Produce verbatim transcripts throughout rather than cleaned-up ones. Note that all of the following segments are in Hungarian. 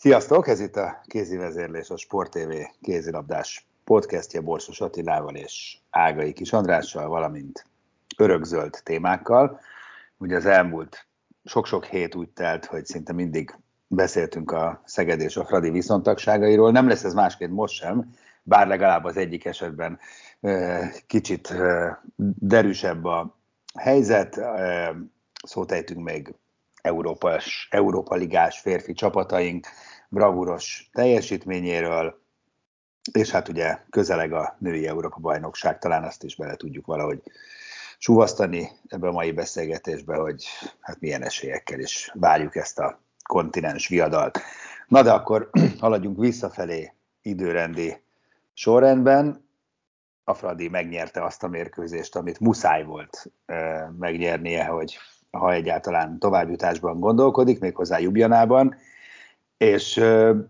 Sziasztok, ez itt a Kézi Vezérlés, a Sport té vé kézilabdás podcastje Borsos Attilával és Ágai Kis Andrással, valamint örökzöld témákkal. Ugye az elmúlt sok-sok hét úgy telt, hogy szinte mindig beszéltünk a Szeged és a Fradi viszontagságairól. Nem lesz ez másként most sem, bár legalább az egyik esetben kicsit derűsebb a helyzet. Szótejtünk még Európas, Európa Ligás férfi csapataink bravúros teljesítményéről, és hát ugye közeleg a női Európa-bajnokság, talán azt is bele tudjuk valahogy súvasztani ebbe a mai beszélgetésbe, hogy hát milyen esélyekkel is várjuk ezt a kontinens viadalt. Na de akkor haladjunk visszafelé időrendi sorrendben. A Fradi megnyerte azt a mérkőzést, amit muszáj volt euh, megnyernie, hogy ha egyáltalán továbbjutásban gondolkodik, méghozzá Ljubljanában, és euh,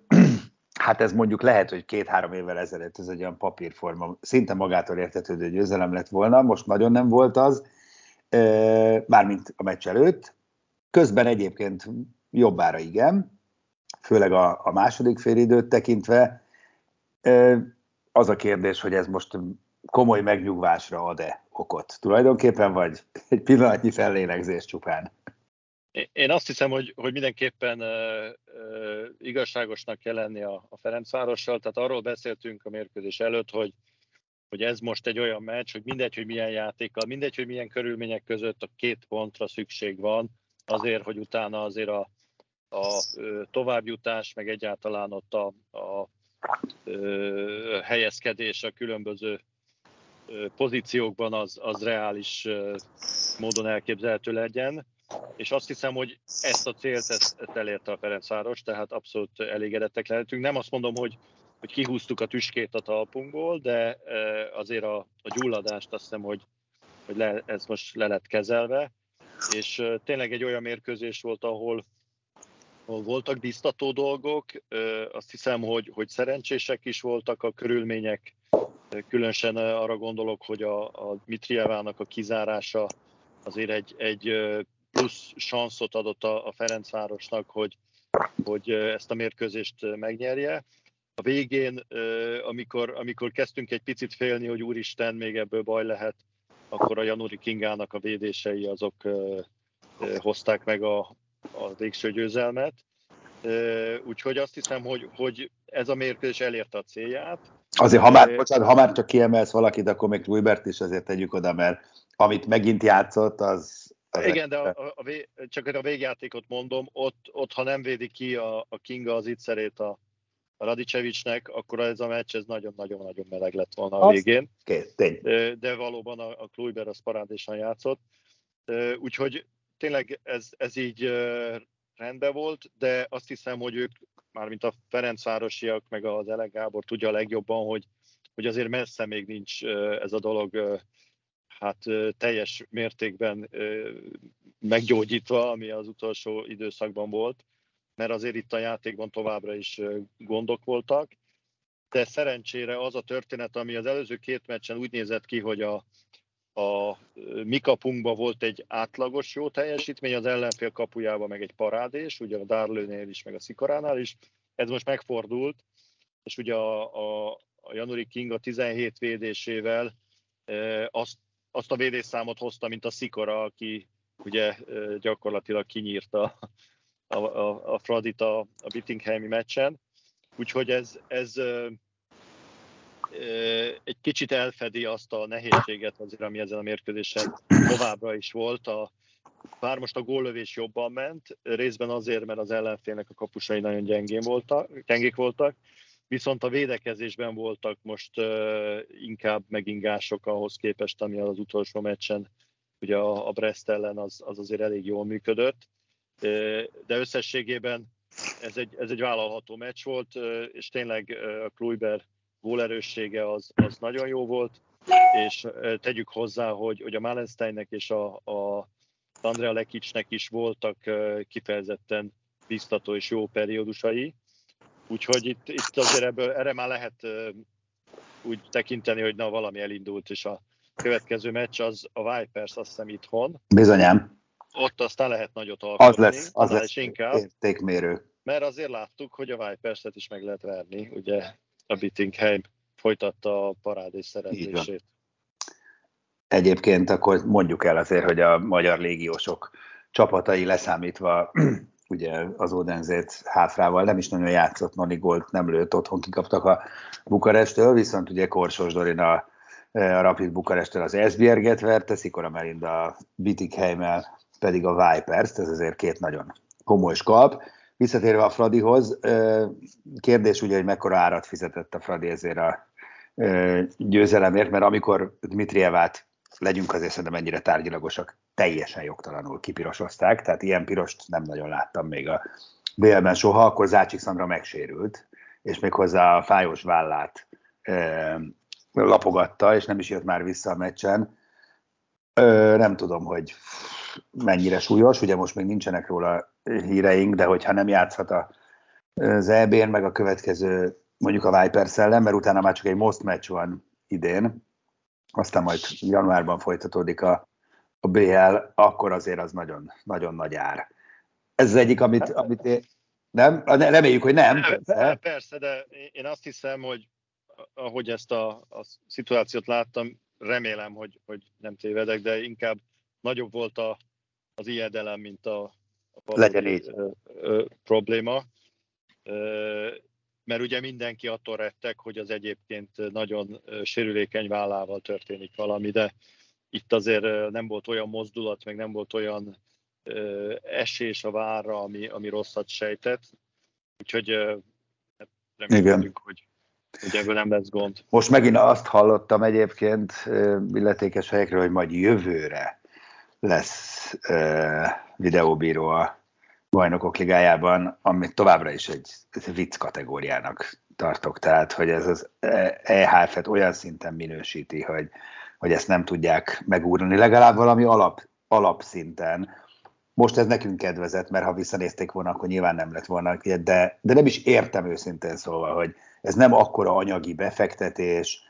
hát ez mondjuk lehet, hogy két-három évvel ezelőtt ez egy olyan papírforma, szinte magától értetődő győzelem lett volna, most nagyon nem volt az, mármint a meccs előtt. Közben egyébként jobbára igen, főleg a, a második félidőt tekintve. Az a kérdés, hogy ez most komoly megnyugvásra ad-e okot tulajdonképpen, vagy egy pillanatnyi fellélegzés csupán? Én azt hiszem, hogy, hogy mindenképpen uh, uh, igazságosnak kell lenni a, a Ferencvárossal. Tehát arról beszéltünk a mérkőzés előtt, hogy, hogy ez most egy olyan meccs, hogy mindegy, hogy milyen játékkal, mindegy, hogy milyen körülmények között a két pontra szükség van azért, hogy utána azért a, a, a továbbjutás, meg egyáltalán ott a, a, a, a helyezkedés a különböző pozíciókban az, az reális módon elképzelhető legyen. És azt hiszem, hogy ezt a célt ezt elérte a Ferencváros, tehát abszolút elégedettek lehetünk. Nem azt mondom, hogy, hogy kihúztuk a tüskét a talpunkból, de azért a, a gyulladást azt hiszem, hogy, hogy le, ez most le lett kezelve. És tényleg egy olyan mérkőzés volt, ahol, ahol voltak biztató dolgok. Azt hiszem, hogy, hogy szerencsések is voltak a körülmények. Különösen arra gondolok, hogy a, a Mitriávának a kizárása azért egy... egy plusz sanszot adott a Ferencvárosnak, hogy, hogy ezt a mérkőzést megnyerje. A végén, amikor, amikor kezdtünk egy picit félni, hogy úristen, még ebből baj lehet, akkor a Januri Kingának a védései azok hozták meg a, a végső győzelmet. Úgyhogy azt hiszem, hogy, hogy ez a mérkőzés elérte a célját. Azért, ha már, bocsánat, ha már csak kiemelsz valakit, akkor még Klujbert is azért tegyük oda, mert amit megint játszott, az... Igen, de a, a vé, csak a végjátékot mondom, ott, ott ha nem védi ki a, a Kinga az ittszerét a, a Radičevićnek, akkor ez a meccs ez nagyon-nagyon-nagyon meleg lett volna a végén. Azt, de valóban a, a Klujbert az parádésan játszott. Úgyhogy tényleg ez, ez így rendben volt, de azt hiszem, hogy ők, mármint a ferencvárosiak, meg az Elek Gábor tudja a legjobban, hogy, hogy azért messze még nincs ez a dolog hát teljes mértékben meggyógyítva, ami az utolsó időszakban volt, mert azért itt a játékban továbbra is gondok voltak. De szerencsére az a történet, ami az előző két meccsen úgy nézett ki, hogy a, a mi kapunkban volt egy átlagos jó teljesítmény, az ellenfél kapujában meg egy parádés, ugye a Darlőnél is, meg a Szikoránál is. Ez most megfordult, és ugye a, a, a Januri Kinga tizenhét védésével e, azt azt a védésszámot hozta, mint a Szikora, aki ugye gyakorlatilag kinyírta a, a, a Fradit a, a Bietigheimi meccsen. Úgyhogy ez, ez egy kicsit elfedi azt a nehézséget azért, ami ezen a mérkőzésen továbbra is volt. A, bár most a góllövés jobban ment, részben azért, mert az ellenfélnek a kapusai nagyon gyengén voltak, gyengék voltak, viszont a védekezésben voltak most uh, inkább megingások ahhoz képest, ami az utolsó meccsen, ugye a, a Brest ellen az, az azért elég jól működött, de összességében ez egy, ez egy vállalható meccs volt, és tényleg a Klujbert gólerőssége az, az nagyon jó volt, és tegyük hozzá, hogy, hogy a Malensteinnek és a, a Andrea Lekicsnek is voltak kifejezetten biztató és jó periódusai, úgyhogy itt, itt azért ebből, erre már lehet úgy tekinteni, hogy na, valami elindult, és a következő meccs az a Vipers, azt hiszem itthon. Bizonyám. Ott aztán lehet nagyot alkotni. Az lesz, az lesz inkább, értékmérő. Mert azért láttuk, hogy a Viperset is meg lehet verni, ugye a Bietigheim folytatta a parádés szereplését. Egyébként akkor mondjuk el azért, hogy a magyar légiósok csapatai leszámítva ugye az Odensét hátrával nem is nagyon játszott, noni gólt nem lőtt, otthon kikaptak a Bukarestől, viszont ugye Korsos Dorin a a Rapid Bukarestől az Esbjerget verte, Szikora a Bietigheim-el pedig a Vipers-t, ez azért két nagyon komoly kalp. Visszatérve a Fradihoz, kérdés ugye, hogy mekkora árat fizetett a Fradi ezért a győzelemért, mert amikor Mitriávát, legyünk azért szerintem ennyire tárgyilagosak, teljesen jogtalanul kipirosozták, tehát ilyen pirost nem nagyon láttam még a bé el-ben soha, akkor Zácsik Szandra megsérült, és méghozzá a fájós vállát lapogatta, és nem is jött már vissza a meccsen. Ö, nem tudom, hogy mennyire súlyos, ugye most még nincsenek róla híreink, de hogyha nem játszhat az é bén, meg a következő, mondjuk a Vipers ellen, mert utána már csak egy most meccs van idén, aztán majd januárban folytatódik a, a bé el, akkor azért az nagyon, nagyon nagy ár. Ez az egyik, amit, amit én... Nem? Reméljük, hogy nem. Persze, persze, de én azt hiszem, hogy ahogy ezt a, a szituációt láttam, remélem, hogy, hogy nem tévedek, de inkább nagyobb volt a, az ijedelem, mint a, a valós probléma. Ö, mert ugye mindenki attól rettek, hogy az egyébként nagyon sérülékeny vállával történik valami, de itt azért nem volt olyan mozdulat, meg nem volt olyan ö, esés a várra, ami, ami rosszat sejtett. Úgyhogy remélhetünk, hogy ugye ebből nem lesz gond. Most megint azt hallottam egyébként illetékes helyekről, hogy majd jövőre lesz uh, videóbíró a Bajnokok Ligájában, amit továbbra is egy, egy vicc kategóriának tartok. Tehát, hogy ez az é há ef-et olyan szinten minősíti, hogy, hogy ezt nem tudják megúrni. Legalább valami alap, alapszinten. Most ez nekünk kedvezett, mert ha visszanézték volna, akkor nyilván nem lett volna. De, de nem is értem őszintén szóval, hogy ez nem akkora anyagi befektetés.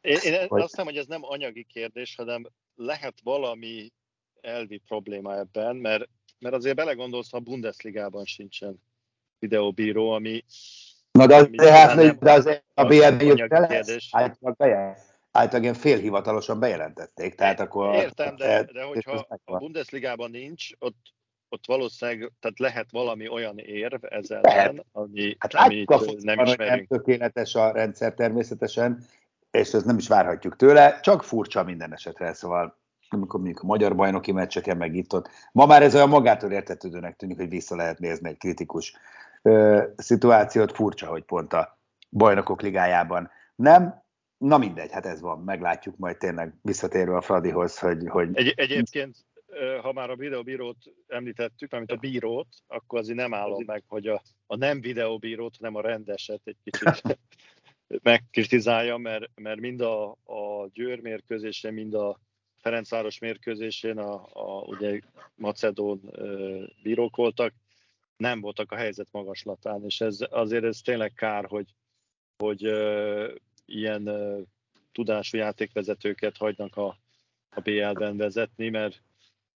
Én, én hogy... azt hiszem, hogy ez nem anyagi kérdés, hanem lehet valami elvi probléma ebben, mert, mert azért belegondolsz, ha a Bundesligában sincsen videóbíró, ami... Na de az, ami hát, nem de az, az a bé el bé-jük lesz, általában ilyen félhivatalosan bejelentették. Tehát akkor értem, de, de hogyha a Bundesligában nincs, ott, ott valószínűleg tehát lehet valami olyan érv ezzel, ami, hát amit hát nem ismerünk. Nem tökéletes a rendszer természetesen, és ezt nem is várhatjuk tőle, csak furcsa minden esetre, szóval amikor mondjuk a magyar bajnoki meccseken meg itt ott. Ma már ez olyan magától értetődőnek tűnik, hogy vissza lehet nézni egy kritikus ö, szituációt, furcsa, hogy pont a Bajnokok Ligájában nem. Na mindegy, hát ez van, meglátjuk majd tényleg visszatérve a Fradihoz, hogy... hogy... Egy, egyébként, ha már a videóbírót említettük, mármint a bírót, akkor azért nem állom meg, hogy a, a nem videóbírót, hanem a rendeset egy kicsit megkritizálja, mert, mert mind a, a Győr mérkőzésén, mind a Ferencváros mérkőzésén a, a ugye macedón bírók voltak, nem voltak a helyzet magaslatán, és ez, azért ez tényleg kár, hogy... hogy ilyen uh, tudású játékvezetőket hagynak a, a bé el-ben vezetni, mert,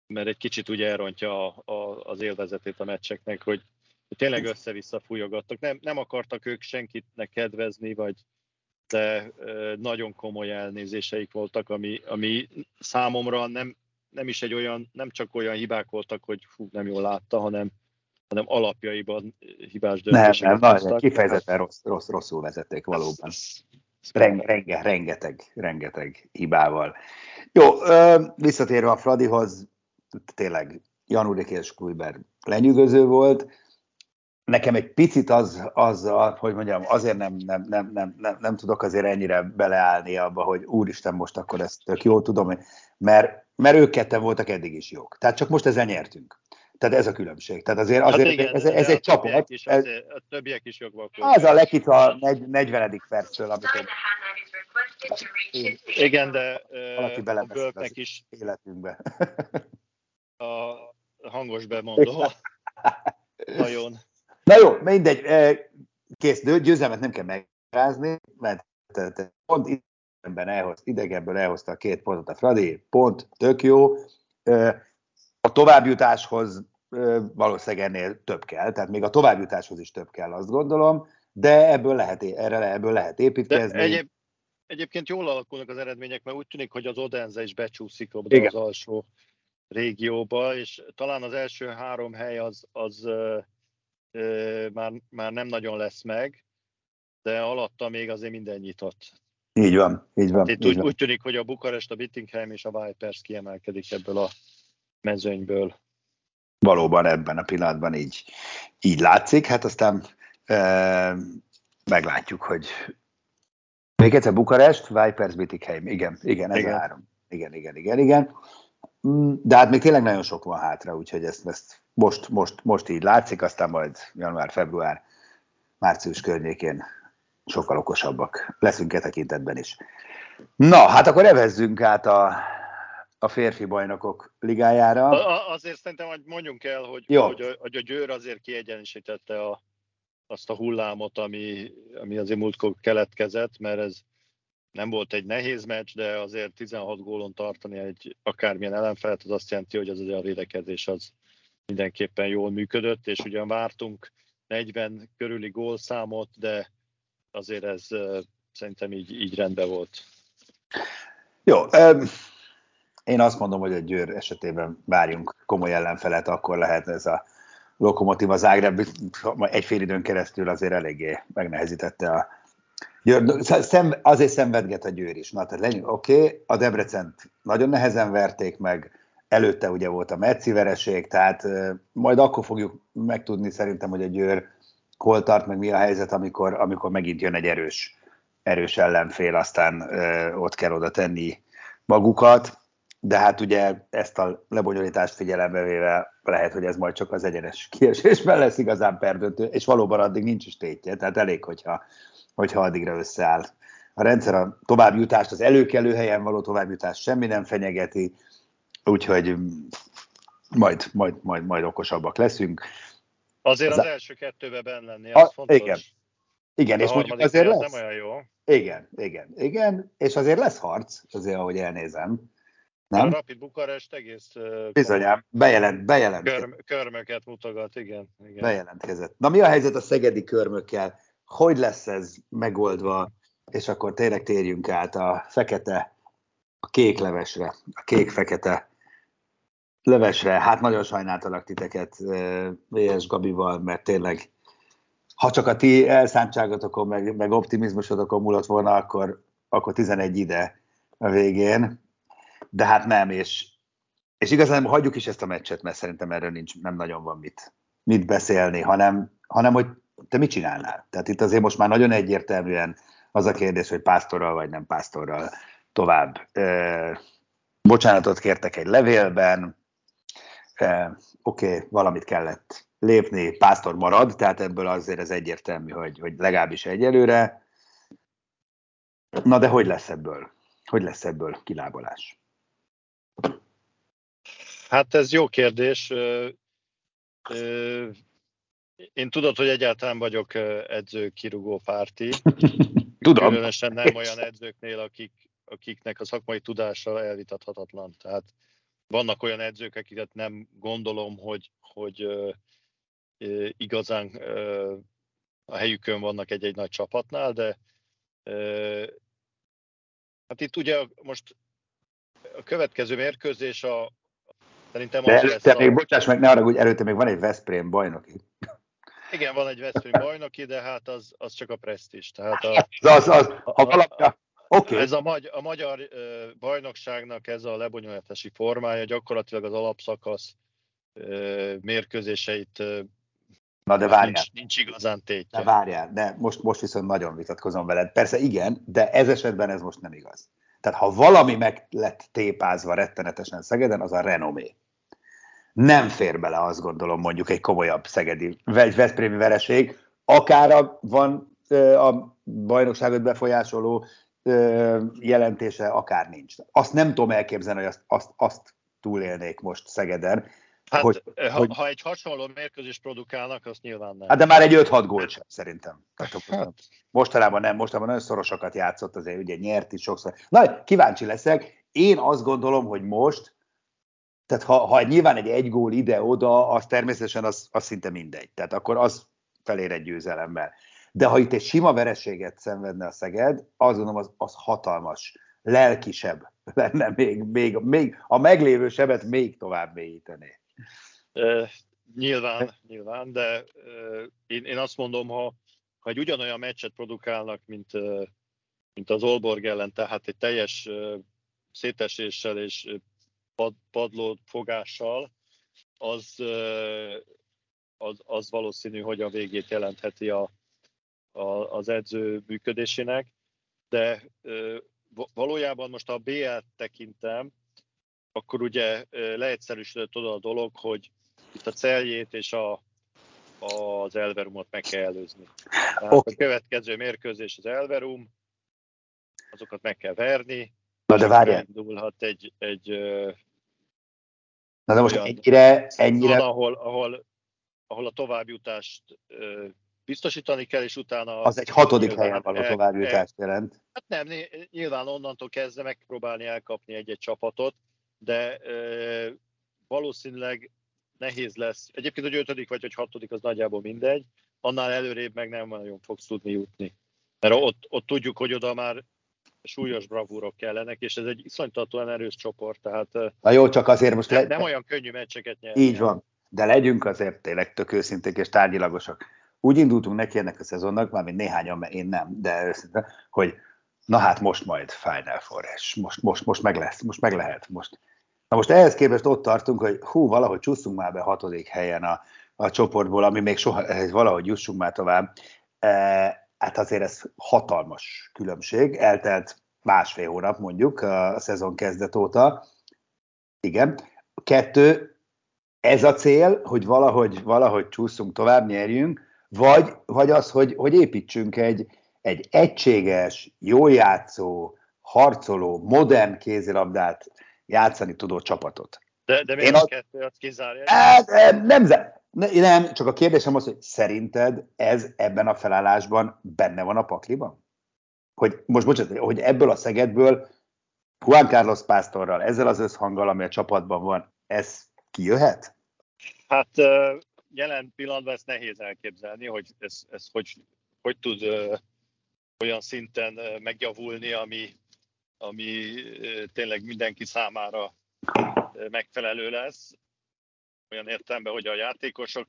mert egy kicsit ugye elrontja a, a, az élvezetét a meccseknek, hogy tényleg össze-vissza fújogattak. Nem, nem akartak ők senkitnek kedvezni, vagy de uh, nagyon komoly elnézéseik voltak, ami, ami számomra nem, nem is egy olyan, nem csak olyan hibák voltak, hogy fú, nem jól látta, hanem hanem alapjaiban hibás döntéseket hoztak. Nem, nem, kifejezetten rossz, rossz, rosszul vezették valóban. Renge, rengeteg, rengeteg hibával. Jó, visszatérve a Fradihoz, tényleg Januri és Klujbert lenyűgöző volt. Nekem egy picit az, az hogy mondjam, azért nem, nem, nem, nem, nem, nem tudok azért ennyire beleállni abba, hogy úristen, most akkor ezt tök jól tudom, mert, mert ők ketten voltak eddig is jók. Tehát csak most ezzel nyertünk. Tehát ez a különbség. Tehát azért, azért hát igen, ez, ez egy csapat. Is, ez, azért, a többiek is jogban. Az a Lekics a negyvenedik perctől, amikor... Igen, de valaki belebeszél az is életünkbe. A hangos bemondó. Nagyon. Na jó, mindegy. Kész, győzelmet nem kell megrázni, mert pont idegenből elhozta a két pontot a Fradi, pont, tök jó. A továbbjutáshoz valószínűleg ennél több kell, tehát még a továbbjutáshoz is több kell, azt gondolom, de ebből lehet, erre ebből lehet építkezni. Egyéb, egyébként jól alakulnak az eredmények, mert úgy tűnik, hogy az Odense is becsúszik az alsó régióba, és talán az első három hely az, az ö, ö, már, már nem nagyon lesz meg, de alatta még azért minden nyitott. Így van, így van. Itt így úgy, van. Úgy tűnik, hogy a Bukarest, a Bietigheim és a Vipers kiemelkedik ebből a mezőnyből. Valóban ebben a pillanatban így, így látszik, hát aztán e, meglátjuk, hogy még egyszer Bukarest, Vipers, Bietigheim, igen, igen, ez igen. A három. Igen, igen, igen, igen. De hát még tényleg nagyon sok van hátra, úgyhogy ezt, ezt most, most, most így látszik, aztán majd január, február, március környékén sokkal okosabbak leszünk e tekintetben is. Na, hát akkor evezzünk át a a férfi bajnokok ligájára. A, azért szerintem hogy mondjunk el, hogy, hogy, a, hogy a Győr azért kiegyenlítette a, azt a hullámot, ami, ami azért múltkor keletkezett, mert ez nem volt egy nehéz meccs, de azért tizenhat gólon tartani egy akármilyen ellenfelet, az azt jelenti, hogy az a védekezés az mindenképpen jól működött, és ugyan vártunk negyven körüli gólszámot, de azért ez szerintem így, így rendben volt. Jó, um... Én azt mondom, hogy a Győr esetében várjunk komoly ellenfelet, akkor lehet ez a Lokomotív, a Zágráb egy fél időn keresztül azért eléggé megnehezítette a Győr. Szem, azért szenvedget a Győr is. Na, tehát legyünk, oké, okay. A Debrecent nagyon nehezen verték meg, előtte ugye volt a Metzi vereség, tehát majd akkor fogjuk megtudni szerintem, hogy a Győr hol tart, meg mi a helyzet, amikor, amikor megint jön egy erős, erős ellenfél, aztán ott kell oda tenni magukat. De hát ugye ezt a lebonyolítást figyelembe véve lehet, hogy ez majd csak az egyenes kiesésben lesz igazán perdöntő, és valóban addig nincs is tétje, tehát elég, hogyha, hogyha addigra összeáll. A rendszer a továbbjutást, az előkelő helyen való továbbjutást semmi nem fenyegeti, úgyhogy majd, majd, majd, majd okosabbak leszünk. Azért az, az első kettőben benne lenni, az a, fontos. Igen, igen, és mondjuk azért lesz. Nem olyan jó. Igen, igen, igen, és azért lesz harc, azért ahogy elnézem. Nem? A Rapid Bukarest egész bizonyám, bejelent, bejelentkezett. Körm, körmöket mutogat, igen, igen. Bejelentkezett. Na mi a helyzet a szegedi körmökkel? Hogy lesz ez megoldva? És akkor tényleg térjünk át a fekete, a kék levesre, a kék-fekete levesre. Hát nagyon sajnáltalak titeket vé es Gabival, mert tényleg, ha csak a ti elszántságotokon, meg, meg optimizmusotokon múlott volna, akkor, akkor tizenegy ide a végén. De hát nem, és, és igazán hagyjuk is ezt a meccset, mert szerintem erről nincs, nem nagyon van mit, mit beszélni, hanem, hanem hogy te mit csinálnál? Tehát itt azért most már nagyon egyértelműen az a kérdés, hogy Pastorral vagy nem Pastorral tovább. E, bocsánatot kértek egy levélben, e, oké, okay, valamit kellett lépni, Pastor marad, tehát ebből azért ez egyértelmű, hogy, hogy legalábbis egyelőre. Na de hogy lesz ebből? Hogy lesz ebből kilábalás? Hát ez jó kérdés. Én tudod, hogy egyáltalán vagyok edző-kirúgó párti. Tudom. Különösen nem olyan edzőknél, akik, akiknek a szakmai tudása elvitathatatlan. Tehát vannak olyan edzők, akiket nem gondolom, hogy, hogy igazán a helyükön vannak egy-egy nagy csapatnál, de hát itt ugye most a következő mérkőzés a szerintem az de előtte lesz még, a... bocsáss meg, ne haragudj, előtte még van egy Veszprém bajnoki. Igen, van egy Veszprém bajnoki, de hát az, az csak a presztízs. Tehát a, az, az, az, a, a, a, okay. Ez a, magy, a magyar bajnokságnak ez a lebonyolítási formája, gyakorlatilag az alapszakasz mérkőzéseit Na de várjál. Nincs, nincs igazán tétje. De várjál, de most, most viszont nagyon vitatkozom veled. Persze igen, de ez esetben ez most nem igaz. Tehát ha valami meg lett tépázva rettenetesen Szegeden, az a renomé. Nem fér bele, azt gondolom, mondjuk egy komolyabb szegedi, egy veszprémi vereség, akár van a bajnokságot befolyásoló jelentése, akár nincs. Azt nem tudom elképzelni, hogy azt, azt, azt túlélnék most Szegeden. Hát, hogy, ha, hogy... ha egy hasonló mérkőzést produkálnak, az nyilván nem. Hát de már egy öt-hat gólt sem, szerintem. Hát. Mostanában nem, mostanában nagyon szorosakat játszott, azért ugye nyert is sokszor. Na, kíváncsi leszek. Én azt gondolom, hogy most, tehát ha, ha nyilván egy egy gól ide-oda, az természetesen az, az szinte mindegy. Tehát akkor az felér egy győzelemmel. De ha itt egy sima vereséget szenvedne a Szeged, azt gondolom, az, az hatalmas, lelkisebb lenne még, még, még a meglévő sebet még tovább mélyítené. Uh, nyilván, nyilván, de uh, én, én azt mondom, ha, ha egy ugyanolyan meccset produkálnak, mint, uh, mint az Aalborg ellen, tehát egy teljes uh, széteséssel és pad, padlófogással, az, uh, az, az valószínű, hogy a végét jelentheti a, a, az edző működésének, de uh, valójában most a bé el tekintem, akkor ugye leegyszerűsödött oda a dolog, hogy itt a celjét és a, a, az Elverumot meg kell előzni. Tehát okay. A következő mérkőzés az Elverum, azokat meg kell verni. Na de várjál. Indulhat egy, egy Na de most ennyire... ennyire... Ahol, ahol, ahol a továbbjutást biztosítani kell, és utána... Az egy hatodik helyen való továbbjutást jelent. Hát nem, nyilván onnantól kezdve megpróbálni elkapni egy-egy csapatot, de e, valószínűleg nehéz lesz. Egyébként, hogy ötödik vagy hogy hatodik, az nagyjából mindegy. Annál előrébb meg nem nagyon fogsz tudni jutni. Mert ott, ott tudjuk, hogy oda már súlyos bravúrok kellenek, és ez egy iszonytatóan erős csoport. Tehát, na jó, csak azért most... Le... Nem olyan könnyű meccseket nyerni. Így van. De legyünk azért tényleg tök őszinték és tárgyilagosak. Úgy indultunk neki ennek a szezonnak, mármint néhányan, mert én nem, de őszintén, hogy na hát most majd Final Forrás, most, most, most meg lesz, most meg lehet, most. Na most ehhez képest ott tartunk, hogy hú, valahogy csúszunk már be hatodik helyen a, a csoportból, ami még soha, valahogy jussunk már tovább. E, hát azért ez hatalmas különbség, eltelt másfél hónap mondjuk a szezon kezdet óta. Igen. Kettő, ez a cél, hogy valahogy, valahogy csúszunk tovább, nyerjünk, vagy, vagy az, hogy, hogy építsünk egy egy egységes, jól játszó, harcoló, modern kézilabdát játszani tudó csapatot. De, de miért a kettőt kizárja? Nem, nem, csak a kérdésem az, hogy szerinted ez ebben a felállásban benne van a pakliban? Hogy most bocsánat, hogy ebből a Szegedből Juan Carlos Pastorral, ezzel az összhanggal, ami a csapatban van, ez kijöhet? Hát jelen pillanatban ezt nehéz elképzelni, hogy ez, ez hogy, hogy tud... olyan szinten megjavulni, ami, ami tényleg mindenki számára megfelelő lesz. Olyan értelemben, hogy a játékosok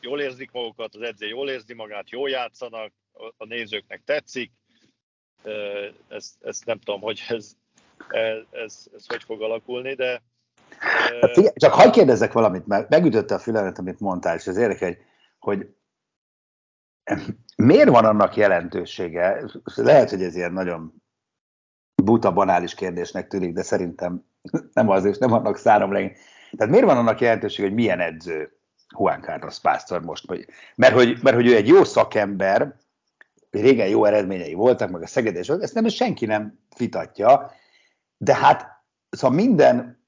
jól érzik magukat, az edző jól érzi magát, jól játszanak, a nézőknek tetszik. Ezt, ezt nem tudom, hogy ez, ez, ez, ez hogy fog alakulni, de... Hát figyelj, csak hadd kérdezzek valamit, mert megütötte a fülemet, amit mondtál, és ez érdekel, hogy, hogy miért van annak jelentősége? Lehet, hogy ez ilyen nagyon buta, banális kérdésnek tűnik, de szerintem nem az, és nem annak szárom legyen. Tehát miért van annak jelentősége, hogy milyen edző Juan Carlos Pastor most? Mert hogy, mert hogy ő egy jó szakember, régen jó eredményei voltak, meg a szegedés, ezt nem, senki nem vitatja, de hát szóval minden,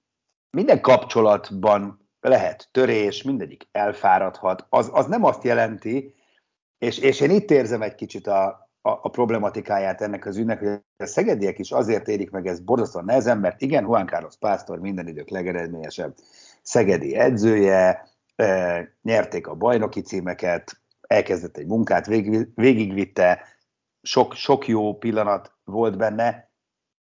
minden kapcsolatban lehet törés, mindegyik elfáradhat, az, az nem azt jelenti, És, és én itt érzem egy kicsit a, a, a problematikáját ennek az ügynek, hogy a szegediek is azért érik meg ezt borzasztóan nehezen, mert igen, Juan Carlos Pastor minden idők legeredményesebb szegedi edzője, e, nyerték a bajnoki címeket, elkezdett egy munkát, végig, végigvitte, sok, sok jó pillanat volt benne,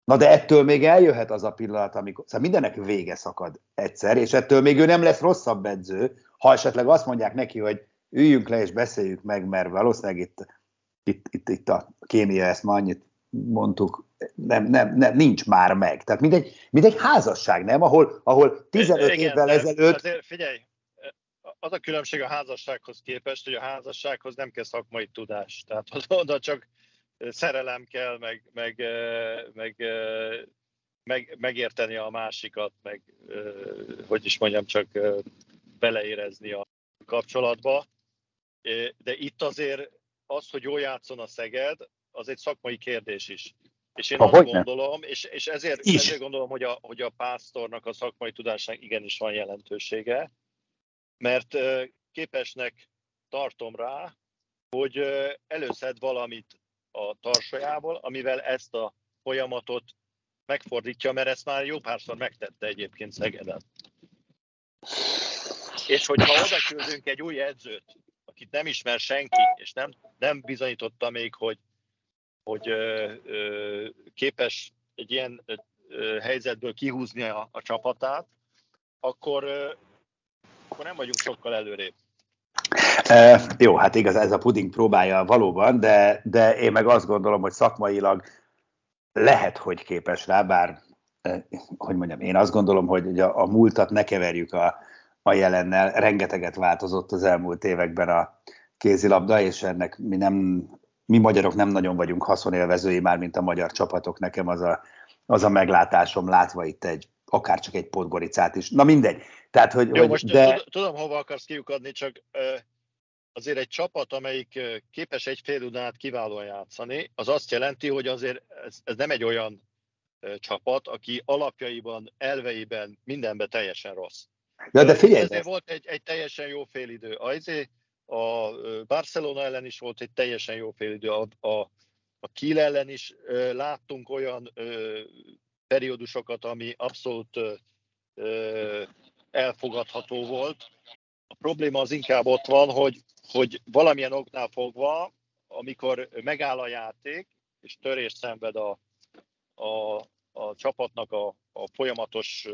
Na de ettől még eljöhet az a pillanat, amikor szóval mindenek vége szakad egyszer, és ettől még ő nem lesz rosszabb edző, ha esetleg azt mondják neki, hogy üljünk le és beszéljük meg, mert valószínűleg itt, itt, itt, itt a kémia, ezt már annyit mondtuk, nem, nem, nem, nincs már meg. Tehát mint egy, mint egy házasság, nem? Ahol, ahol tizenöt igen, évvel ezelőtt... Azért figyelj, az a különbség a házassághoz képest, hogy a házassághoz nem kell szakmai tudás. Tehát oda csak szerelem kell, meg, meg, meg, meg megérteni a másikat, meg, hogy is mondjam, csak beleérezni a kapcsolatba. De itt azért az, hogy jól játszon a Szeged, az egy szakmai kérdés is. És én ha, azt gondolom, és, és ezért, ezért gondolom, hogy a, hogy a pásztornak a szakmai tudásnak igenis van jelentősége, mert képesnek tartom rá, hogy előszed valamit a tarsajából, amivel ezt a folyamatot megfordítja, mert ezt már jó párszor megtette egyébként Szegeden. És hogyha oda küldünk egy új edzőt, akit nem ismer senki, és nem, nem bizonyította még, hogy, hogy ö, ö, képes egy ilyen ö, ö, helyzetből kihúzni a, a csapatát, akkor, ö, akkor nem vagyunk sokkal előrébb. E, jó, hát igaz, ez a puding próbája valóban, de, de én meg azt gondolom, hogy szakmailag lehet, hogy képes rá, bár, e, hogy mondjam, én azt gondolom, hogy a, a múltat ne keverjük a, a jelennel. Rengeteget változott az elmúlt években a kézilabda, és ennek mi, nem, mi magyarok nem nagyon vagyunk haszonélvezői már, mint a magyar csapatok. Nekem az a, az a meglátásom, látva itt egy, akár csak egy Podgoricát is. Na mindegy. Tehát, hogy, jó, hogy, most de... tudom, hova akarsz kiukadni, csak azért egy csapat, amelyik képes egy fél időn át kiválóan játszani, az azt jelenti, hogy azért ez, ez nem egy olyan csapat, aki alapjaiban, elveiben, mindenben teljesen rossz. Ja, de figyelj! Ezért volt egy, egy teljesen jó fél idő. Azért a Barcelona ellen is volt egy teljesen jó fél idő. A, a, a Kiel ellen is láttunk olyan ö, periódusokat, ami abszolút ö, elfogadható volt. A probléma az inkább ott van, hogy, hogy valamilyen oknál fogva, amikor megáll a játék, és törést szenved a, a, a csapatnak a, a folyamatos,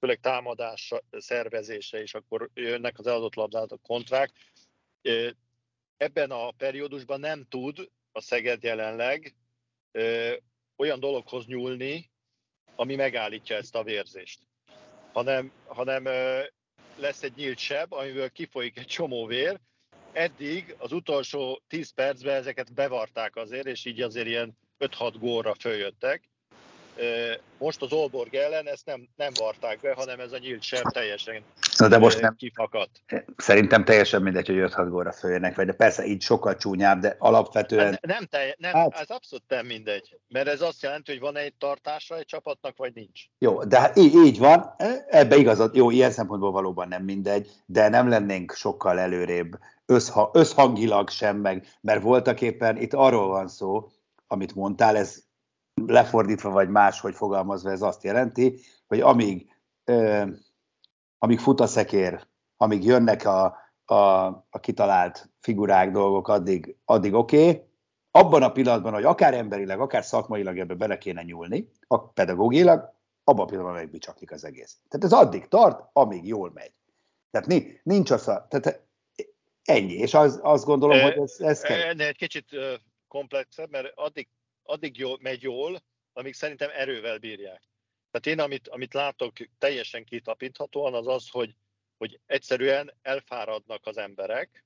főleg támadás szervezése, és akkor jönnek az eladott labdát a kontrák. Ebben a periódusban nem tud a Szeged jelenleg olyan dologhoz nyúlni, ami megállítja ezt a vérzést. Hanem, hanem lesz egy nyílt seb, amiből kifolyik egy csomó vér. Eddig az utolsó tíz percben ezeket bevarták azért, és így azért ilyen öt-hat gólra följöttek. Most az Aalborg ellen ezt nem, nem varták be, hanem ez a nyílt seb teljesen de most nem. Kifakadt. Szerintem teljesen mindegy, hogy öt-hat gólra följönnek, vagy de persze így sokkal csúnyább, de alapvetően... Hát nem, telje, nem hát... ez abszolút nem mindegy, mert ez azt jelenti, hogy van egy tartása egy csapatnak, vagy nincs. Jó, de hát így, így van, ebbe igazad, jó, ilyen szempontból valóban nem mindegy, de nem lennénk sokkal előrébb összha, összhangilag sem meg, mert voltak éppen, itt arról van szó, amit mondtál, ez lefordítva vagy máshogy fogalmazva, ez azt jelenti, hogy amíg, eh, amíg fut a szekér, amíg jönnek a, a, a kitalált figurák, dolgok, addig, addig oké. Okay. Abban a pillanatban, hogy akár emberileg, akár szakmailag ebbe bele kéne nyúlni, a pedagógiailag, abban a pillanatban megbicsaklik az egész. Tehát ez addig tart, amíg jól megy. Tehát nincs az a... Tehát ennyi, és az, azt gondolom, e, hogy ez, ez kell. Ennél egy kicsit komplexebb, mert addig addig jól, megy jól, amíg szerintem erővel bírják. Tehát én, amit, amit látok teljesen kitapinthatóan, az az, hogy, hogy egyszerűen elfáradnak az emberek,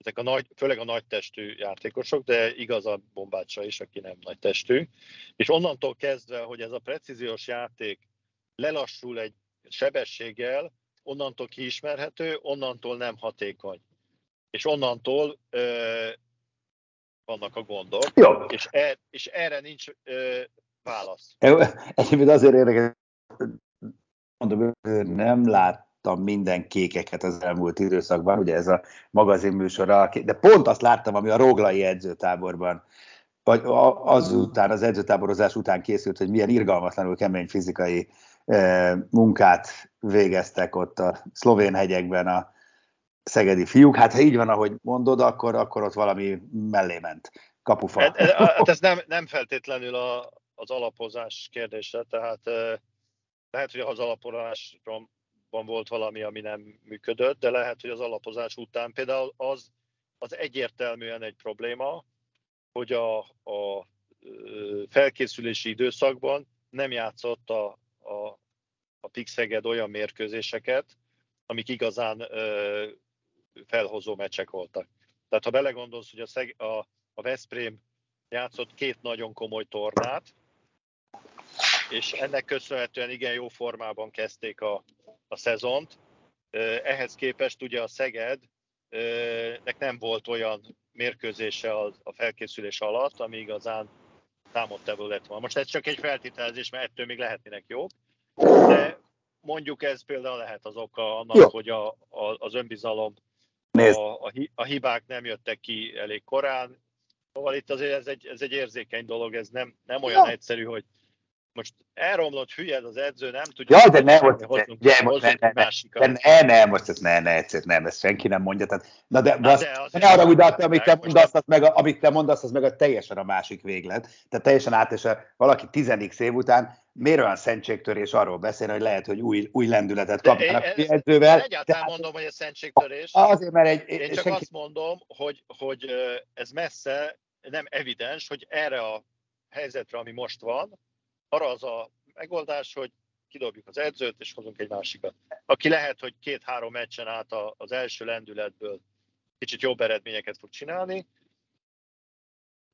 ezek a nagy, főleg a nagytestű játékosok, de igaz a Bombácsa is, aki nem nagytestű, és onnantól kezdve, hogy ez a precíziós játék lelassul egy sebességgel, onnantól kiismerhető, onnantól nem hatékony. És onnantól... Ö, vannak a gondok, és, er, és erre nincs ö, válasz. Egyébként azért érdekes, mondom, nem láttam minden kékeket az elmúlt időszakban, ugye ez a magazinműsora, de pont azt láttam, ami a roglai edzőtáborban, vagy azután, az edzőtáborozás után készült, hogy milyen irgalmatlanul kemény fizikai e, munkát végeztek ott a szlovén hegyekben a szegedi fiúk, hát ha így van, ahogy mondod, akkor, akkor ott valami mellé ment kapufal. Hát ez nem, nem feltétlenül a, az alapozás kérdése, tehát lehet, hogy az alapozásban volt valami, ami nem működött, de lehet, hogy az alapozás után például az, az egyértelműen egy probléma, hogy a, a felkészülési időszakban nem játszott a, a, a Pik Szeged olyan mérkőzéseket, amik igazán ö, felhozó meccsek voltak. Tehát ha belegondolsz, hogy a, Szeg, a, a Veszprém játszott két nagyon komoly tornát, és ennek köszönhetően igen jó formában kezdték a, a szezont. Ehhez képest ugye a Szegednek nem volt olyan mérkőzése a, a felkészülés alatt, ami igazán számottevő lett volna. Most ez csak egy feltételezés, mert ettől még lehetnének jók, de mondjuk ez például lehet az oka annak, jó. hogy a, a, az önbizalom, a, a, a hibák nem jöttek ki elég korán. Szóval itt azért ez egy, ez egy érzékeny dolog, ez nem, nem olyan ja. egyszerű, hogy most elromlott hülyed az edző, nem tudja... Ja, de nem, most ne, ne, nem, ezt senki nem mondja. Tehát, na de, na de, az, de ne arra udatni, amit te mondasz, az meg, amit te mondasz, az meg a teljesen a másik véglet. Tehát teljesen át, és valaki tizenik év után miért olyan szentségtörés arról beszélni, hogy lehet, hogy új, új lendületet kapnak az edzővel. Én egyáltalán mondom, hogy ez szentségtörés. Azért, mert egy, én csak senki... azt mondom, hogy, hogy ez messze nem evidens, hogy erre a helyzetre, ami most van, arra az a megoldás, hogy kidobjuk az edzőt, és hozunk egy másikat. Aki lehet, hogy két-három meccsen át az első lendületből kicsit jobb eredményeket fog csinálni,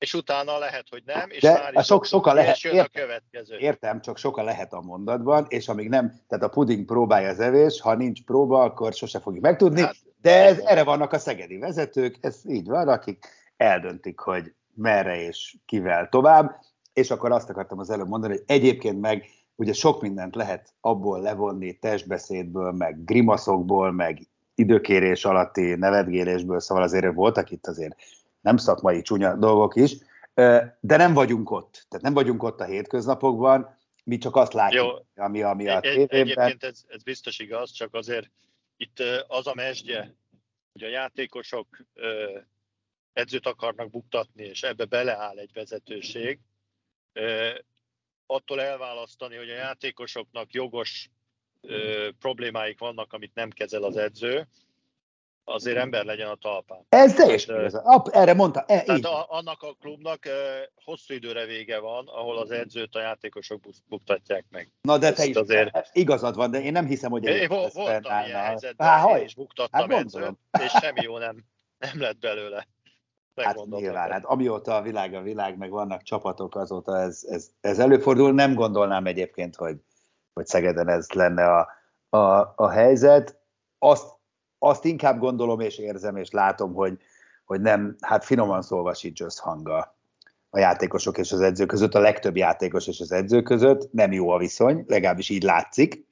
és utána lehet, hogy nem, és de már is sok, soka lehet, jön értem, a következő. Értem, csak soka lehet a mondatban, és amíg nem, tehát a puding próbája az evés, ha nincs próba, akkor sose fogjuk megtudni, hát, de ez, erre vannak a szegedi vezetők, ez így van, akik eldöntik, hogy merre és kivel tovább. És akkor azt akartam az előbb mondani, hogy egyébként meg ugye sok mindent lehet abból levonni, testbeszédből, meg grimaszokból, meg időkérés alatti nevetgélésből, szóval azért voltak itt azért nem szakmai csúnya dolgok is, de nem vagyunk ott. Tehát nem vagyunk ott a hétköznapokban, mi csak azt látjuk, jó, ami, ami a tévében. Egyébként ez, ez biztos igaz, csak azért itt az a mesdje, hogy a játékosok edzőt akarnak buktatni, és ebbe beleáll egy vezetőség, attól elválasztani, hogy a játékosoknak jogos ö, problémáik vannak, amit nem kezel az edző, azért ember legyen a talpán. Ez teljesen igaz. Erre mondta. E, tehát a, annak a klubnak ö, hosszú időre vége van, ahol az edzőt a játékosok buktatják meg. Na de ezt te is azért... igazad van, de én nem hiszem, hogy... Én voltam ilyen helyzetben, Há, én is buktattam hát edzőt, és semmi jó nem, nem lett belőle. Hát nyilván, hát amióta a világ a világ, meg vannak csapatok, azóta ez, ez, ez előfordul. Nem gondolnám egyébként, hogy, hogy Szegeden ez lenne a, a, a helyzet. Azt, azt inkább gondolom és érzem és látom, hogy, hogy nem, hát finoman szólva sincs összhanga a játékosok és az edző között, a legtöbb játékos és az edző között. Nem jó a viszony, legalábbis így látszik.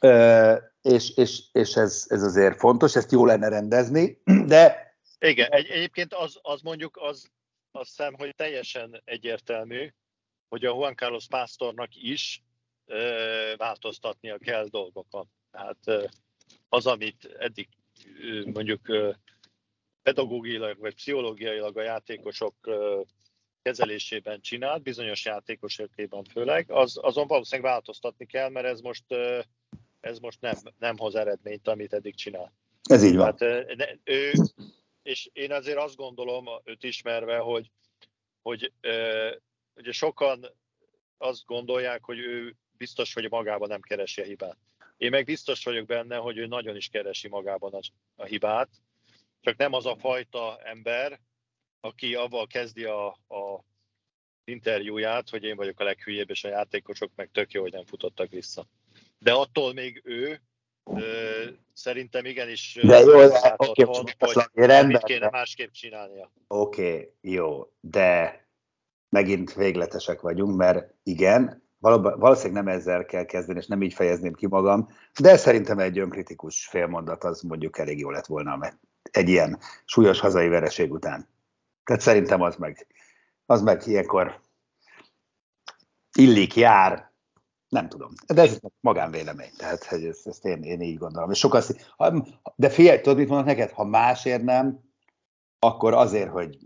Ö, és és, és ez, ez azért fontos, ezt jó lenne rendezni, de... Igen, egy, egyébként az, az mondjuk az, azt hiszem, hogy teljesen egyértelmű, hogy a Juan Carlos Pastornak is ö, változtatnia kell dolgokon. Tehát ö, az, amit eddig ö, mondjuk ö, pedagógiailag vagy pszichológiailag a játékosok ö, kezelésében csinált, bizonyos játékosokban főleg, az, azon valószínűleg változtatni kell, mert ez most, ö, ez most nem, nem hoz eredményt, amit eddig csinált. Ez így van. Tehát, ö, ő, és én azért azt gondolom, őt ismerve, hogy, hogy ö, ugye sokan azt gondolják, hogy ő biztos, hogy magában nem keresi a hibát. Én meg biztos vagyok benne, hogy ő nagyon is keresi magában a, a hibát, csak nem az a fajta ember, aki avval kezdi az interjúját, hogy én vagyok a leghülyébb, és a játékosok meg tök jó, hogy nem futottak vissza. De attól még ő... Ö, szerintem igenis de jó, de, okay, van, hogy mit kéne másképp csinálnia. Oké, okay, jó, de megint végletesek vagyunk, mert igen, valószínűleg nem ezzel kell kezdeni, és nem így fejezném ki magam, de szerintem egy önkritikus félmondat az mondjuk elég jó lett volna, mert egy ilyen súlyos hazai vereség után. Tehát szerintem az meg, az meg ilyenkor illik, jár. Nem tudom, de ez magánvélemény, tehát hogy ezt, ezt én, én így gondolom. És sokan, de figyelj, tudod, mit mondok neked? Ha másért nem, akkor azért, hogy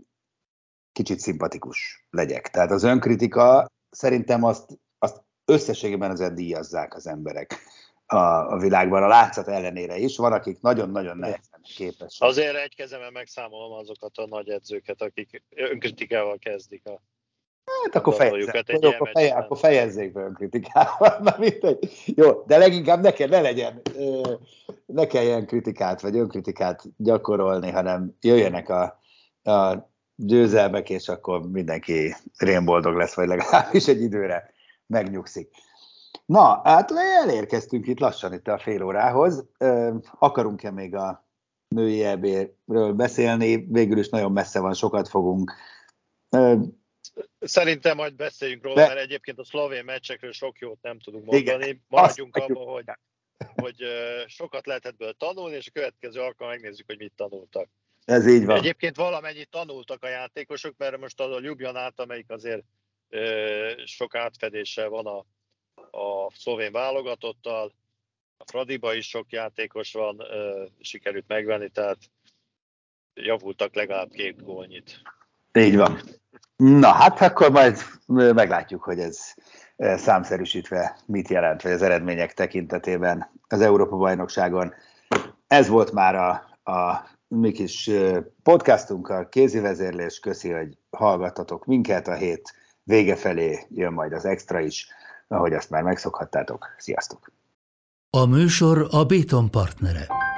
kicsit szimpatikus legyek. Tehát az önkritika szerintem azt, azt összességében azért díjazzák az emberek a, a világban, a látszat ellenére is. Van, akik nagyon-nagyon nehezen képesek. Azért egy kezemben megszámolom azokat a nagy edzőket, akik önkritikával kezdik a... Hát akkor, fejezzek, akkor, akkor, feje, akkor fejezzék be önkritikával, na mindegy. Jó, de leginkább ne, kell, ne legyen, ne kelljen kritikát vagy önkritikát gyakorolni, hanem jöjjenek a, a győzelmek, és akkor mindenki rémboldog lesz, vagy legalábbis egy időre megnyugszik. Na, hát elérkeztünk itt lassan itt a fél órához. Akarunk-e még a női é bé-ről beszélni? Végül is nagyon messze van, sokat fogunk. Szerintem majd beszéljünk róla, De... mert egyébként a szlovén meccsekről sok jót nem tudunk mondani. Igen. Maradjunk abban, hogy, hogy sokat lehetett bőle tanulni, és a következő alkalommal megnézzük, hogy mit tanultak. Ez így van. Egyébként valamennyit tanultak a játékosok, mert most az a Ljubljanát, amelyik azért sok átfedése van a, a szlovén válogatottal, a Fradiba is sok játékos van, sikerült megvenni, tehát javultak legalább két gólnyit. Így van. Na, hát akkor majd meglátjuk, hogy ez számszerűsítve mit jelent, vagy az eredmények tekintetében az Európa-bajnokságon. Ez volt már a, a mi kis podcastunk, a Kézi Vezérlés. Köszi, hogy hallgattatok minket. A hét vége felé jön majd az extra is, ahogy azt már megszokhattátok. Sziasztok! A műsor a Béton partnere.